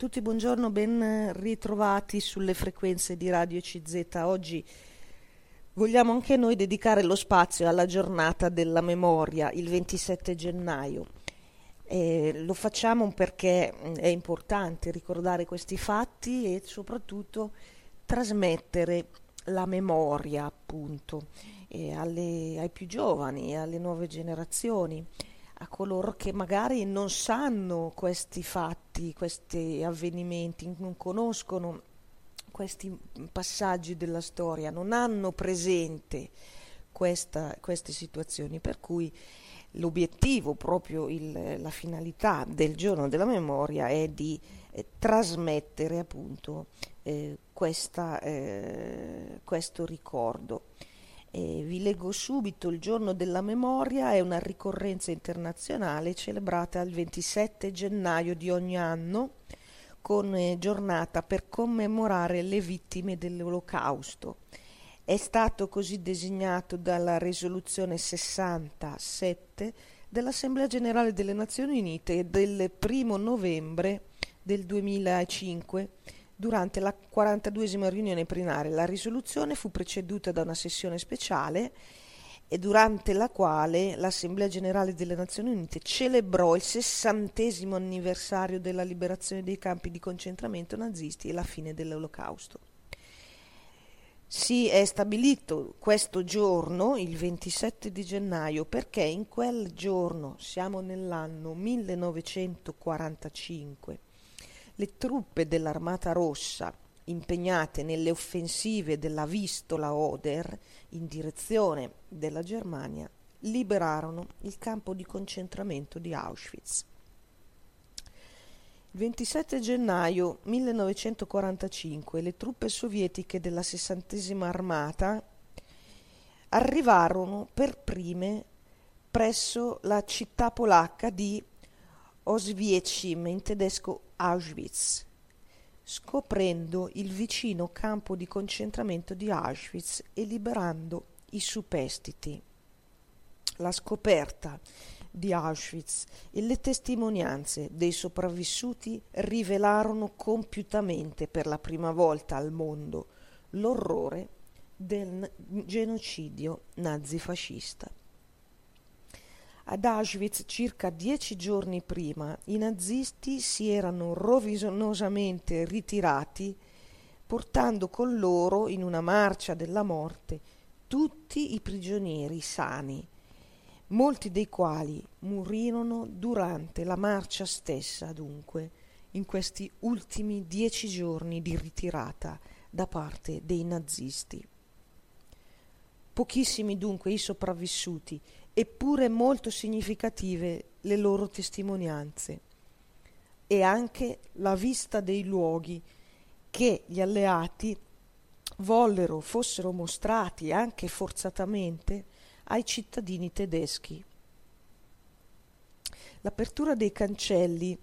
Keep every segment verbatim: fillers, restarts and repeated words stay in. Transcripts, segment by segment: tutti, buongiorno, ben ritrovati sulle frequenze di Radio C Z. Oggi vogliamo anche noi dedicare lo spazio alla giornata della memoria, il ventisette gennaio. Eh, lo facciamo perché è importante ricordare questi fatti e soprattutto trasmettere la memoria, appunto, eh, alle, ai più giovani, alle nuove generazioni, a coloro che magari non sanno questi fatti, questi avvenimenti, non conoscono questi passaggi della storia, non hanno presente questa, queste situazioni, per cui l'obiettivo, proprio il, la finalità del Giorno della Memoria è di eh, trasmettere appunto eh, questa, eh, questo ricordo. Eh, vi leggo subito: il Giorno della Memoria è una ricorrenza internazionale celebrata il ventisette gennaio di ogni anno, con eh, giornata per commemorare le vittime dell'Olocausto. È stato così designato dalla risoluzione sessantasette dell'Assemblea Generale delle Nazioni Unite del primo novembre del duemilacinque. Durante la quarantaduesima riunione plenaria la risoluzione fu preceduta da una sessione speciale e durante la quale l'Assemblea Generale delle Nazioni Unite celebrò il sessantesimo anniversario della liberazione dei campi di concentramento nazisti e la fine dell'Olocausto. Si è stabilito questo giorno, il ventisette di gennaio, perché in quel giorno, siamo nell'anno millenovecentoquarantacinque, le truppe dell'Armata Rossa impegnate nelle offensive della Vistola Oder in direzione della Germania liberarono il campo di concentramento di Auschwitz. Il ventisette gennaio millenovecentoquarantacinque le truppe sovietiche della Sessantesima Armata arrivarono per prime presso la città polacca di Oswiecim, in tedesco Auschwitz, scoprendo il vicino campo di concentramento di Auschwitz e liberando i superstiti. La scoperta di Auschwitz e le testimonianze dei sopravvissuti rivelarono compiutamente per la prima volta al mondo l'orrore del genocidio nazifascista. Ad Auschwitz, circa dieci giorni prima, i nazisti si erano rovinosamente ritirati, portando con loro, in una marcia della morte, tutti i prigionieri sani, molti dei quali morirono durante la marcia stessa, dunque, in questi ultimi dieci giorni di ritirata da parte dei nazisti. Pochissimi dunque i sopravvissuti, eppure molto significative le loro testimonianze e anche la vista dei luoghi che gli alleati vollero fossero mostrati anche forzatamente ai cittadini tedeschi. L'apertura dei cancelli,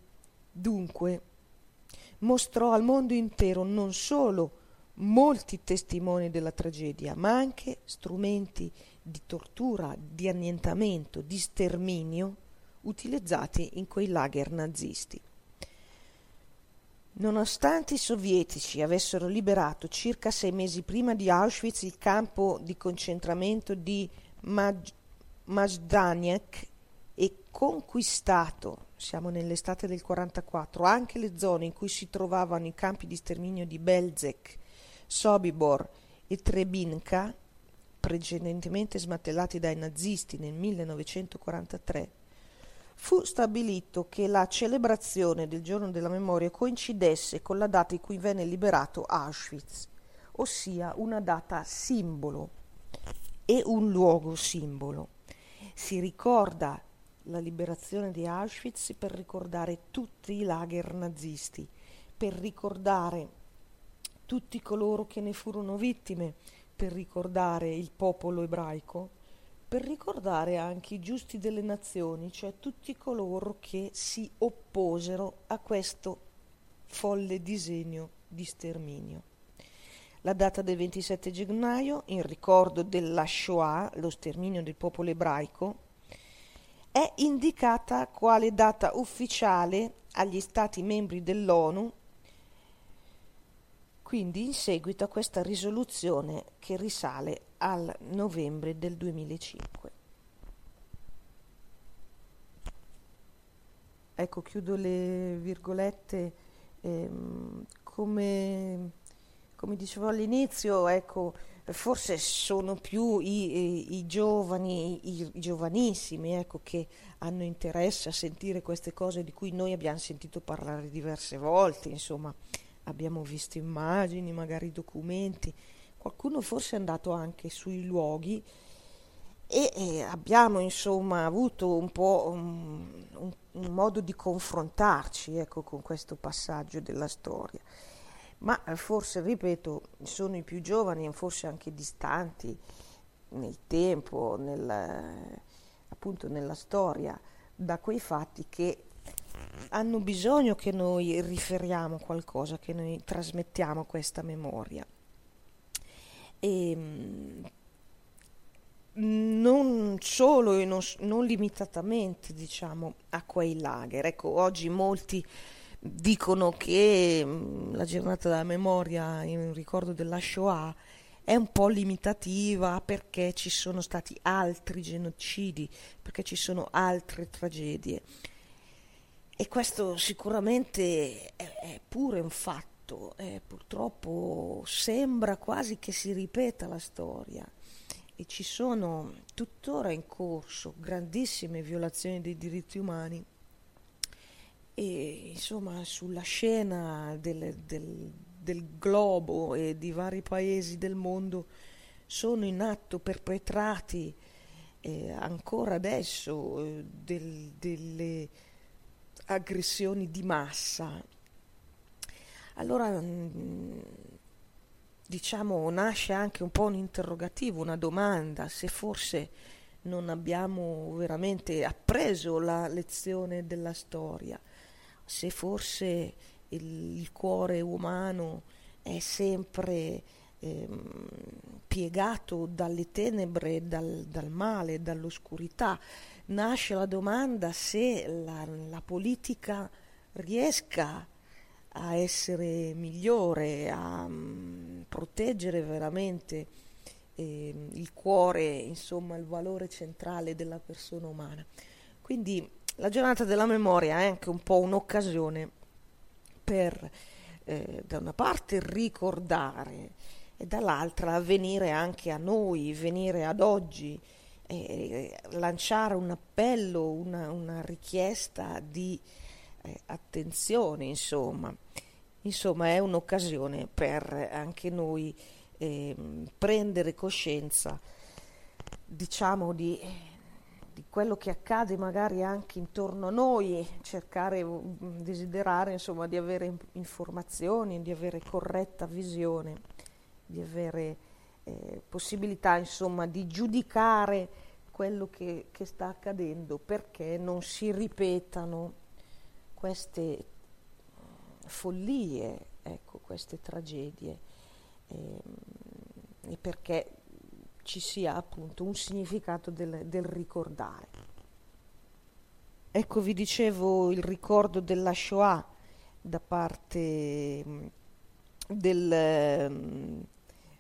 dunque, mostrò al mondo intero non solo molti testimoni della tragedia, ma anche strumenti di tortura, di annientamento, di sterminio utilizzati in quei lager nazisti. Nonostante i sovietici avessero liberato circa sei mesi prima di Auschwitz il campo di concentramento di Maj- Majdanek e conquistato, siamo nell'estate del quarantaquattro, anche le zone in cui si trovavano i campi di sterminio di Belzec, Sobibor e Treblinka, precedentemente smantellati dai nazisti nel millenovecentoquarantatré, fu stabilito che la celebrazione del Giorno della Memoria coincidesse con la data in cui venne liberato Auschwitz, ossia una data simbolo e un luogo simbolo. Si ricorda la liberazione di Auschwitz per ricordare tutti i lager nazisti, per ricordare tutti coloro che ne furono vittime, per ricordare il popolo ebraico, per ricordare anche i giusti delle nazioni, cioè tutti coloro che si opposero a questo folle disegno di sterminio. La data del ventisette gennaio, in ricordo della Shoah, lo sterminio del popolo ebraico, è indicata quale data ufficiale agli Stati membri dell'ONU quindi in seguito a questa risoluzione che risale al novembre del duemilacinque. Ecco, chiudo le virgolette. ehm, come, come dicevo all'inizio, ecco, forse sono più i, i, i giovani, i, i giovanissimi, ecco, che hanno interesse a sentire queste cose di cui noi abbiamo sentito parlare diverse volte, insomma, abbiamo visto immagini, magari documenti, qualcuno forse è andato anche sui luoghi e eh, abbiamo, insomma, avuto un po' un, un, un modo di confrontarci, ecco, con questo passaggio della storia. Ma forse, ripeto, sono i più giovani e forse anche distanti nel tempo, nel, appunto nella storia, da quei fatti che hanno bisogno che noi riferiamo qualcosa, che noi trasmettiamo questa memoria. E non solo e non, non limitatamente, diciamo, a quei lager. Ecco, oggi molti dicono che la giornata della memoria in ricordo della Shoah è un po' limitativa perché ci sono stati altri genocidi, perché ci sono altre tragedie, e questo sicuramente è, è pure un fatto, eh, purtroppo sembra quasi che si ripeta la storia e ci sono tuttora in corso grandissime violazioni dei diritti umani. E insomma, sulla scena del, del, del globo e di vari paesi del mondo sono in atto, perpetrati eh, ancora adesso eh, del, delle aggressioni di massa. Allora mh, diciamo nasce anche un po' un interrogativo, una domanda, se forse non abbiamo veramente appreso la lezione della storia, se forse il, il cuore umano è sempre ehm, piegato dalle tenebre, dal, dal male, dall'oscurità. Nasce la domanda se la, la politica riesca a essere migliore, a mh, proteggere veramente ehm, il cuore, insomma il valore centrale della persona umana. Quindi la giornata della memoria è anche un po' un'occasione per, eh, da una parte, ricordare e dall'altra venire anche a noi, venire ad oggi, eh, lanciare un appello, una, una richiesta di eh, attenzione, insomma. Insomma, è un'occasione per anche noi eh, prendere coscienza, diciamo, di... di quello che accade magari anche intorno a noi, cercare, desiderare, insomma, di avere informazioni, di avere corretta visione, di avere eh, possibilità, insomma, di giudicare quello che, che sta accadendo, perché non si ripetano queste follie, ecco, queste tragedie, eh, e perché ci sia appunto un significato del, del ricordare. Ecco, vi dicevo, il ricordo della Shoah da parte del,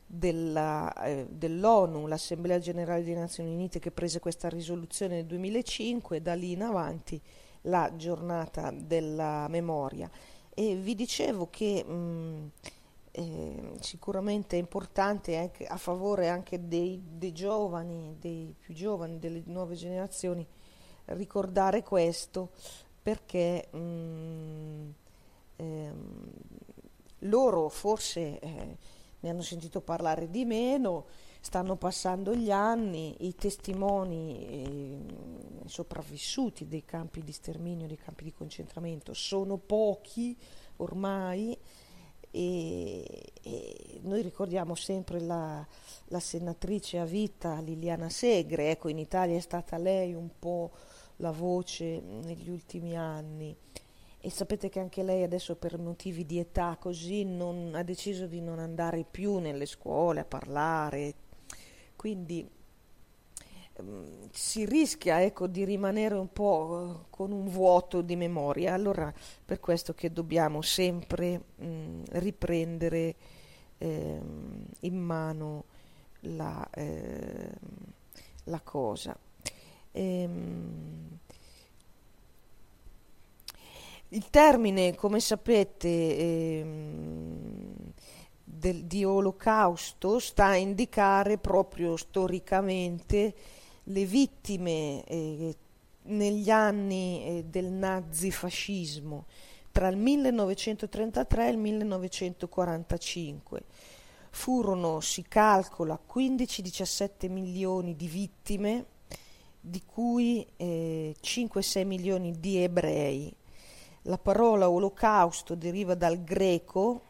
della, eh, dell'ONU, l'Assemblea Generale delle Nazioni Unite, che prese questa risoluzione nel duemilacinque, da lì in avanti la giornata della memoria. E vi dicevo che mh, Eh, sicuramente è importante, anche a favore anche dei, dei giovani, dei più giovani, delle nuove generazioni, ricordare questo, perché mh, ehm, loro forse eh, ne hanno sentito parlare di meno, stanno passando gli anni, i testimoni eh, sopravvissuti dei campi di sterminio, dei campi di concentramento sono pochi ormai. E, e noi ricordiamo sempre la, la senatrice a vita Liliana Segre, ecco, in Italia è stata lei un po' la voce negli ultimi anni, e sapete che anche lei adesso, per motivi di età così, non, ha deciso di non andare più nelle scuole a parlare, quindi ehm, si rischia, ecco, di rimanere un po' con un vuoto di memoria. Allora per questo che dobbiamo sempre mh, riprendere eh, in mano la, eh, la cosa. Ehm, il termine, come sapete, eh, del, di Olocausto sta a indicare proprio storicamente le vittime eh, negli anni eh, del nazifascismo tra il millenovecentotrentatré e il millenovecentoquarantacinque. Furono, si calcola, quindici diciassette milioni di vittime, di cui eh, cinque sei milioni di ebrei. La parola Olocausto deriva dal greco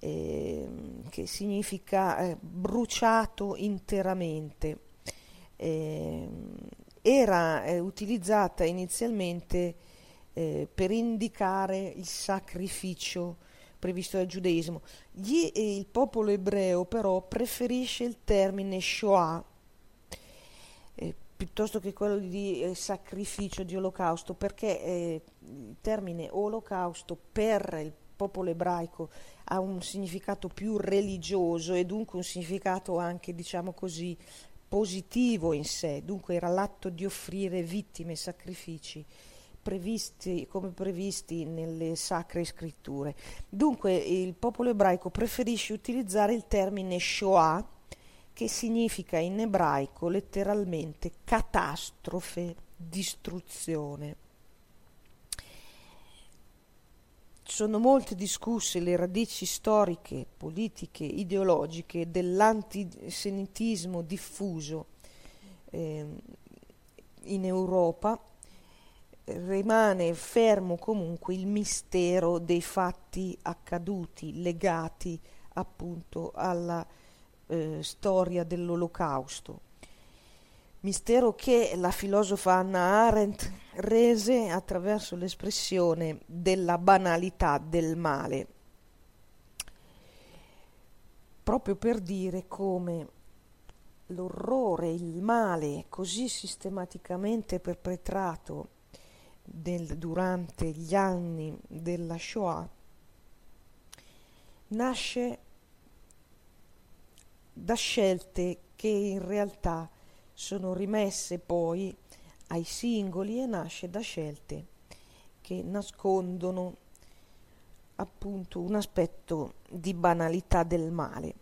eh, che significa eh, bruciato interamente. Eh, era eh, utilizzata inizialmente eh, per indicare il sacrificio previsto dal giudaismo. Gli, eh, il popolo ebreo però preferisce il termine Shoah eh, piuttosto che quello di eh, sacrificio, di olocausto, perché eh, il termine olocausto per il popolo ebraico ha un significato più religioso e dunque un significato anche, diciamo così, positivo in sé. Dunque era l'atto di offrire vittime e sacrifici previsti, come previsti nelle sacre scritture. Dunque il popolo ebraico preferisce utilizzare il termine Shoah, che significa in ebraico letteralmente catastrofe, distruzione. Sono molto discusse le radici storiche, politiche, ideologiche dell'antisemitismo diffuso eh, in Europa. Rimane fermo comunque il mistero dei fatti accaduti, legati appunto alla Eh, storia dell'Olocausto, mistero che la filosofa Hannah Arendt rese attraverso l'espressione della banalità del male, proprio per dire come l'orrore, il male così sistematicamente perpetrato del, durante gli anni della Shoah nasce da scelte che in realtà sono rimesse poi ai singoli e nasce da scelte che nascondono appunto un aspetto di banalità del male.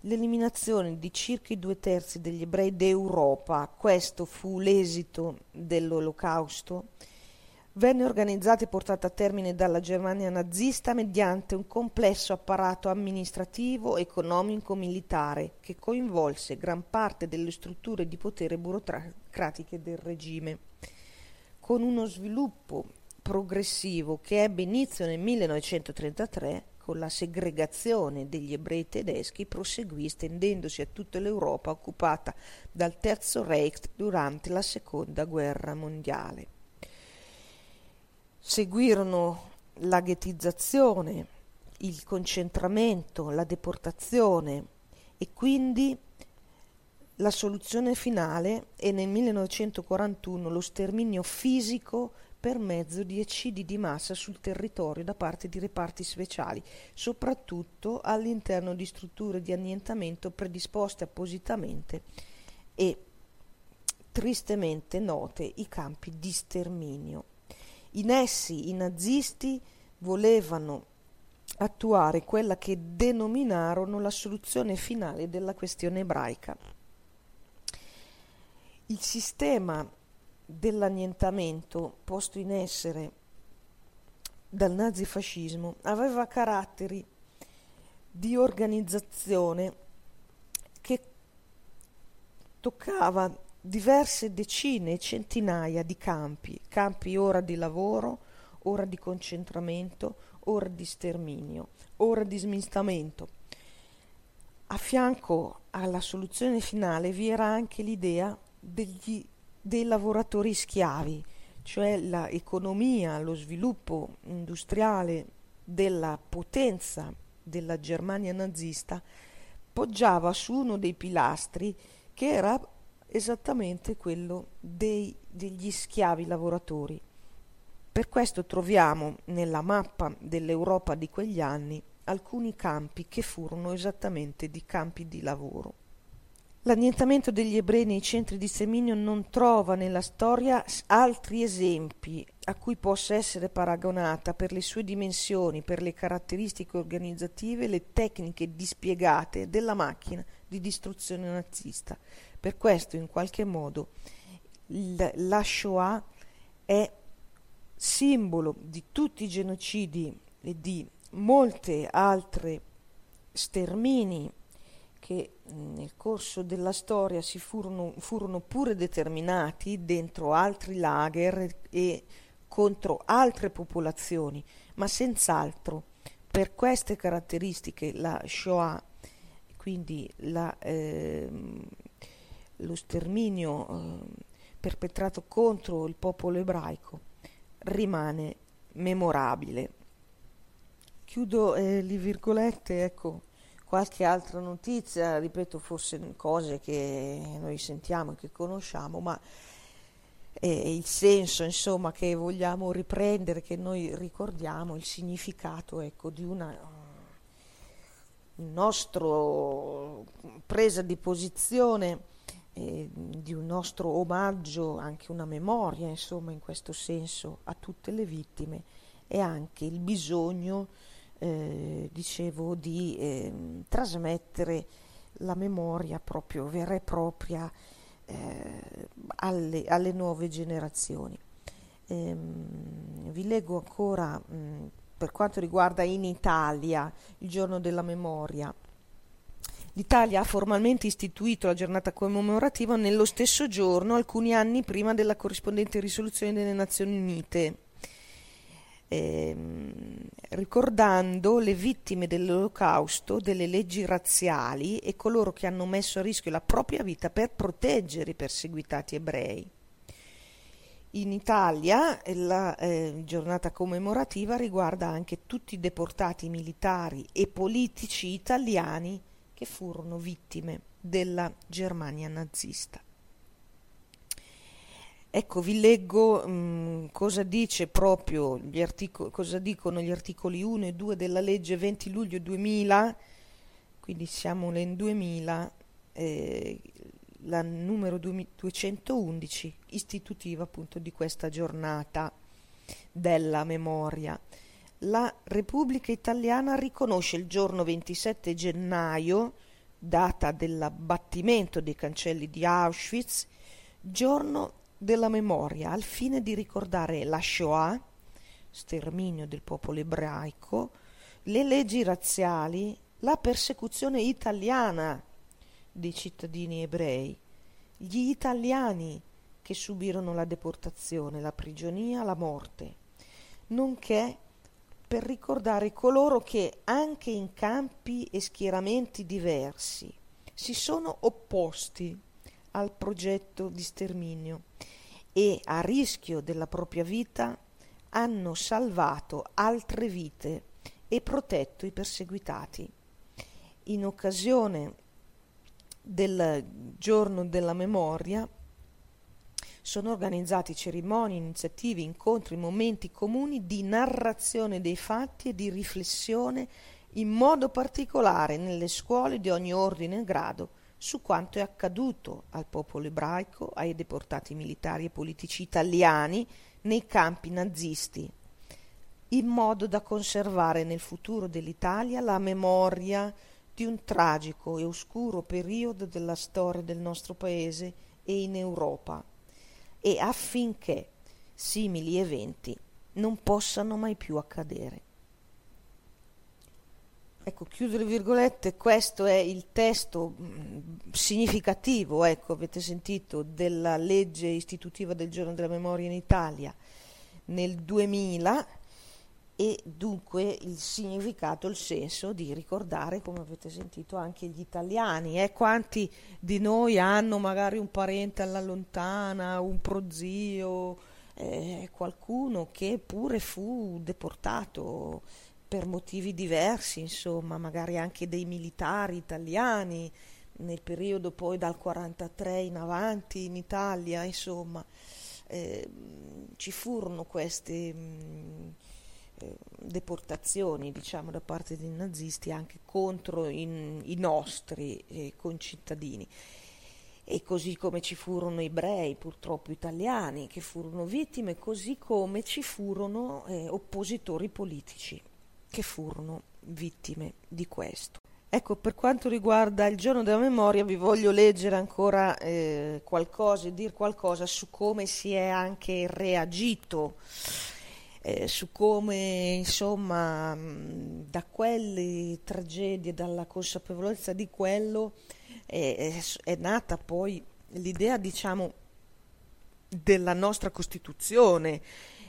L'eliminazione di circa i due terzi degli ebrei d'Europa, questo fu l'esito dell'Olocausto, venne organizzata e portata a termine dalla Germania nazista mediante un complesso apparato amministrativo, economico, militare che coinvolse gran parte delle strutture di potere burocratiche del regime, con uno sviluppo progressivo che ebbe inizio nel millenovecentotrentatré con la segregazione degli ebrei tedeschi, proseguì estendendosi a tutta l'Europa occupata dal Terzo Reich durante la Seconda Guerra Mondiale. Seguirono la ghettizzazione, il concentramento, la deportazione e quindi la soluzione finale è nel millenovecentoquarantuno lo sterminio fisico per mezzo di eccidi di massa sul territorio da parte di reparti speciali, soprattutto all'interno di strutture di annientamento predisposte appositamente e tristemente note i campi di sterminio. In essi i nazisti volevano attuare quella che denominarono la soluzione finale della questione ebraica. Il sistema dell'annientamento posto in essere dal nazifascismo aveva caratteri di organizzazione che toccava diverse decine e centinaia di campi, campi ora di lavoro, ora di concentramento, ora di sterminio, ora di smistamento. A fianco alla soluzione finale vi era anche l'idea degli, dei lavoratori schiavi, cioè l'economia, lo sviluppo industriale della potenza della Germania nazista poggiava su uno dei pilastri che era esattamente quello dei, degli schiavi lavoratori. Per questo troviamo nella mappa dell'Europa di quegli anni alcuni campi che furono esattamente di campi di lavoro. L'annientamento degli ebrei nei centri di sterminio non trova nella storia altri esempi a cui possa essere paragonata per le sue dimensioni, per le caratteristiche organizzative e le tecniche dispiegate della macchina di distruzione nazista. Per questo, in qualche modo, la Shoah è simbolo di tutti i genocidi e di molte altre stermini che nel corso della storia si furono, furono pure determinati dentro altri lager e contro altre popolazioni, ma senz'altro per queste caratteristiche la Shoah, quindi la, eh, lo sterminio eh, perpetrato contro il popolo ebraico, rimane memorabile. Chiudo eh, le virgolette, ecco. Qualche altra notizia, ripeto, forse cose che noi sentiamo e che conosciamo, ma è il senso, insomma, che vogliamo riprendere, che noi ricordiamo, il significato, ecco, di una nostra presa di posizione, eh, di un nostro omaggio, anche una memoria, insomma, in questo senso, a tutte le vittime, e anche il bisogno Eh, dicevo di eh, trasmettere la memoria proprio vera e propria eh, alle, alle nuove generazioni. Eh, vi leggo ancora mh, per quanto riguarda in Italia il Giorno della Memoria. L'Italia ha formalmente istituito la giornata commemorativa nello stesso giorno, alcuni anni prima della corrispondente risoluzione delle Nazioni Unite, ricordando le vittime dell'Olocausto, delle leggi razziali e coloro che hanno messo a rischio la propria vita per proteggere i perseguitati ebrei. In Italia la eh, giornata commemorativa riguarda anche tutti i deportati militari e politici italiani che furono vittime della Germania nazista. Ecco, vi leggo mh, cosa dice proprio gli articoli, cosa dicono gli articoli uno e due della legge venti luglio duemila, quindi siamo nel duemila, eh, la numero duecentoundici, istitutiva appunto di questa giornata della memoria. La Repubblica Italiana riconosce il giorno ventisette gennaio, data dell'abbattimento dei cancelli di Auschwitz, giorno della memoria al fine di ricordare la Shoah, sterminio del popolo ebraico, le leggi razziali, la persecuzione italiana dei cittadini ebrei, gli italiani che subirono la deportazione, la prigionia, la morte, nonché per ricordare coloro che anche in campi e schieramenti diversi si sono opposti al progetto di sterminio e a rischio della propria vita hanno salvato altre vite e protetto i perseguitati. In occasione del Giorno della Memoria sono organizzati cerimonie, iniziative, incontri, momenti comuni di narrazione dei fatti e di riflessione, in modo particolare nelle scuole di ogni ordine e grado, su quanto è accaduto al popolo ebraico, ai deportati militari e politici italiani nei campi nazisti, in modo da conservare nel futuro dell'Italia la memoria di un tragico e oscuro periodo della storia del nostro paese e in Europa, e affinché simili eventi non possano mai più accadere. Ecco, chiudo le virgolette, questo è il testo mh, significativo, ecco, avete sentito, della legge istitutiva del Giorno della Memoria in Italia nel duemila, e dunque il significato, il senso di ricordare, come avete sentito, anche gli italiani. Eh? Quanti di noi hanno magari un parente alla lontana, un prozio, eh, qualcuno che pure fu deportato per motivi diversi, insomma, magari anche dei militari italiani nel periodo poi dal quarantatré in avanti in Italia, insomma, eh, ci furono queste mh, eh, deportazioni, diciamo, da parte dei nazisti anche contro in, i nostri eh, concittadini. E così come ci furono ebrei, purtroppo italiani, che furono vittime, così come ci furono eh, oppositori politici che furono vittime di questo. Ecco, per quanto riguarda il Giorno della Memoria, vi voglio leggere ancora eh, qualcosa e dire qualcosa su come si è anche reagito, eh, su come, insomma, da quelle tragedie, dalla consapevolezza di quello, è, è nata poi l'idea, diciamo, della nostra Costituzione,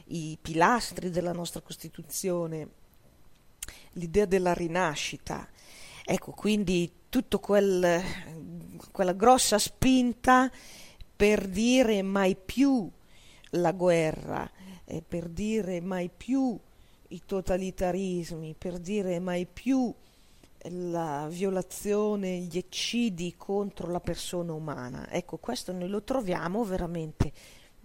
i pilastri della nostra Costituzione, l'idea della rinascita. Ecco, quindi tutto quel, quella grossa spinta per dire mai più la guerra, eh, per dire mai più i totalitarismi, per dire mai più la violazione, gli eccidi contro la persona umana. Ecco, questo noi lo troviamo veramente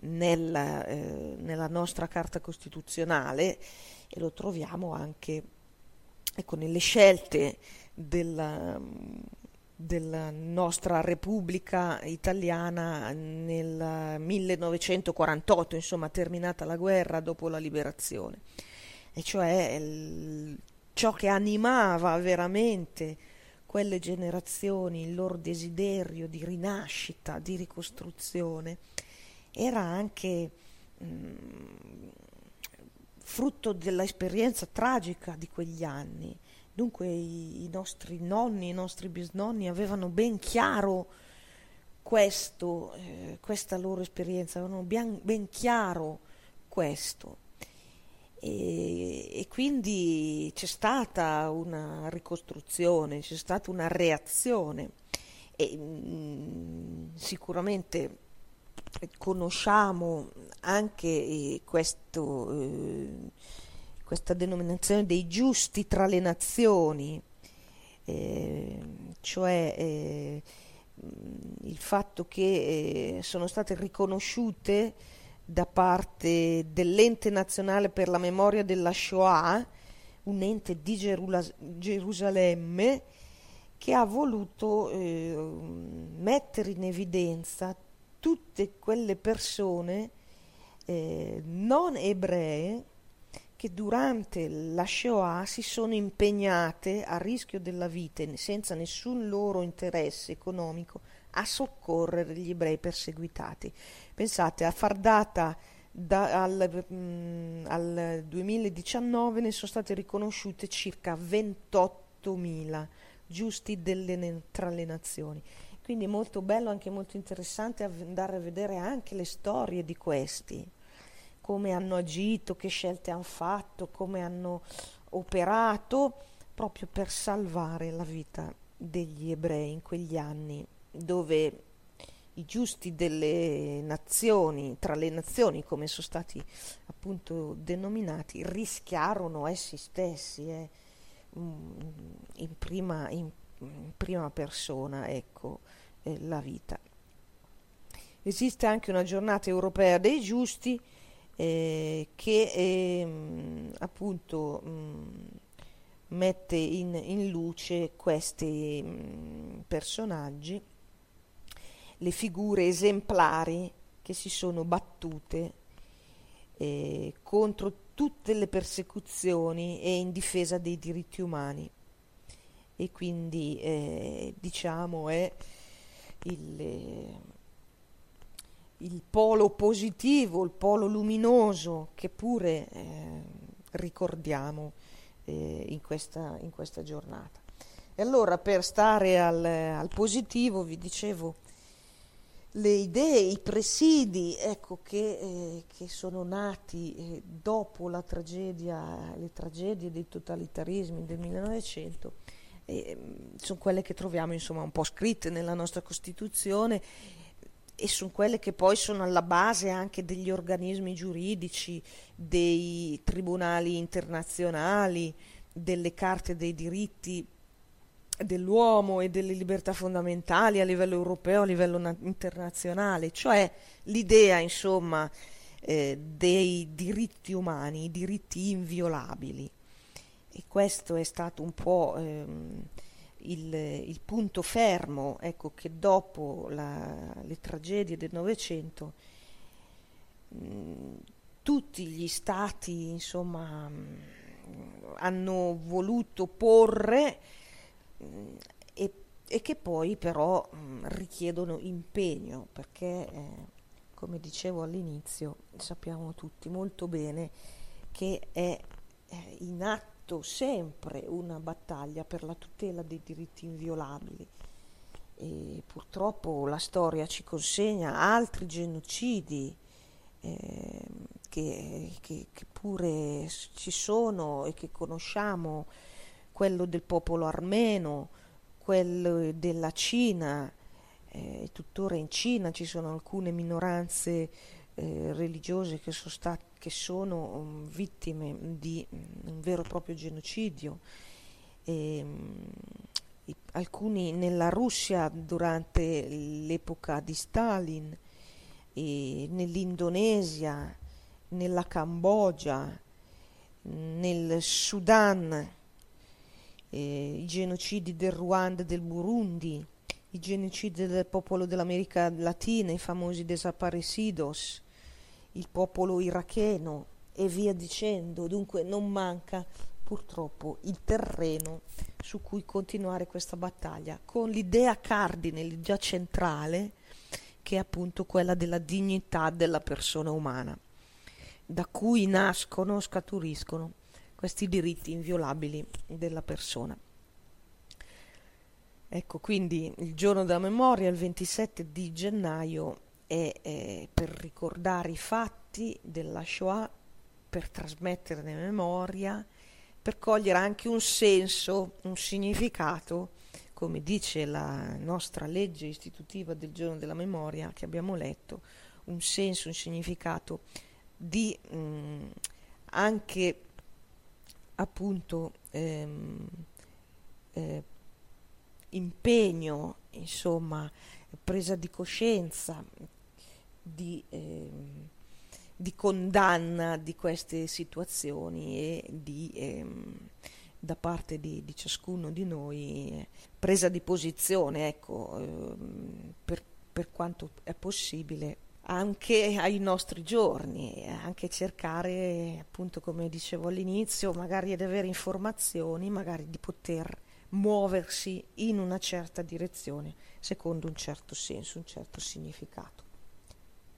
nella, eh, nella nostra Carta Costituzionale e lo troviamo anche, ecco, nelle scelte della, della nostra Repubblica Italiana nel millenovecentoquarantotto, insomma, terminata la guerra, dopo la liberazione, e cioè il, ciò che animava veramente quelle generazioni, il loro desiderio di rinascita, di ricostruzione, era anche mh, frutto dell'esperienza tragica di quegli anni. Dunque i, i nostri nonni, i nostri bisnonni avevano ben chiaro questo, eh, questa loro esperienza, avevano ben, ben chiaro questo. E, e quindi c'è stata una ricostruzione, c'è stata una reazione. E, mh, sicuramente conosciamo anche eh, questo, eh, questa denominazione dei giusti tra le nazioni, eh, cioè eh, il fatto che eh, sono state riconosciute da parte dell'Ente Nazionale per la Memoria della Shoah, un ente di Gerula- Gerusalemme, che ha voluto eh, mettere in evidenza tutte quelle persone eh, non ebree che durante la Shoah si sono impegnate a rischio della vita, senza nessun loro interesse economico, a soccorrere gli ebrei perseguitati. Pensate, a far data da, al, mh, al duemiladiciannove ne sono state riconosciute circa ventottomila giusti delle, tra le nazioni. Quindi è molto bello, anche molto interessante andare a vedere anche le storie di questi, come hanno agito, che scelte hanno fatto, come hanno operato proprio per salvare la vita degli ebrei in quegli anni, dove i giusti delle nazioni, tra le nazioni, come sono stati appunto denominati, rischiarono essi stessi eh, in prima in in prima persona, ecco, eh, la vita. Esiste anche una giornata europea dei giusti eh, che eh, appunto mh, mette in, in luce questi mh, personaggi, le figure esemplari che si sono battute eh, contro tutte le persecuzioni e in difesa dei diritti umani. E quindi eh, diciamo è il, eh, il polo positivo, il polo luminoso che pure eh, ricordiamo eh, in, questa, in questa giornata. E allora, per stare al, al positivo, vi dicevo, le idee, i presidi, ecco, che, eh, che sono nati eh, dopo la tragedia, le tragedie dei totalitarismi del millenovecento, Eh, sono quelle che troviamo, insomma, un po' scritte nella nostra Costituzione, e sono quelle che poi sono alla base anche degli organismi giuridici, dei tribunali internazionali, delle carte dei diritti dell'uomo e delle libertà fondamentali a livello europeo, a livello na- internazionale, cioè l'idea, insomma, eh, dei diritti umani, diritti inviolabili. E questo è stato un po' ehm, il, il punto fermo, ecco, che dopo la, le tragedie del Novecento mh, tutti gli stati, insomma, mh, hanno voluto porre mh, e, e che poi però mh, richiedono impegno, perché eh, come dicevo all'inizio, sappiamo tutti molto bene che è eh, in atto sempre una battaglia per la tutela dei diritti inviolabili, e purtroppo la storia ci consegna altri genocidi eh, che, che, che pure ci sono e che conosciamo, quello del popolo armeno, quello della Cina, eh, tuttora in Cina ci sono alcune minoranze Eh, religiose che sono, stat- che sono um, vittime di um, un vero e proprio genocidio. E, um, i, alcuni nella Russia durante l'epoca di Stalin, e nell'Indonesia, nella Cambogia, nel Sudan, e i genocidi del Ruanda e del Burundi, i genocidi del popolo dell'America Latina, i famosi desaparecidos, il popolo iracheno e via dicendo. Dunque non manca purtroppo il terreno su cui continuare questa battaglia, con l'idea cardine, l'idea centrale, che è appunto quella della dignità della persona umana, da cui nascono, scaturiscono questi diritti inviolabili della persona. Ecco, quindi il giorno della memoria, il ventisette di gennaio, è, è per ricordare i fatti della Shoah, per trasmetterne memoria, per cogliere anche un senso, un significato, come dice la nostra legge istitutiva del giorno della memoria che abbiamo letto, un senso, un significato di mh, anche appunto ehm, eh, impegno, insomma, presa di coscienza, di, eh, di condanna di queste situazioni e di, eh, da parte di, di ciascuno di noi, eh, presa di posizione, ecco, eh, per, per quanto è possibile, anche ai nostri giorni, anche cercare, appunto, come dicevo all'inizio, magari di avere informazioni, magari di poter muoversi in una certa direzione, secondo un certo senso, un certo significato.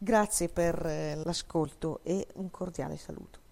Grazie per l'ascolto e un cordiale saluto.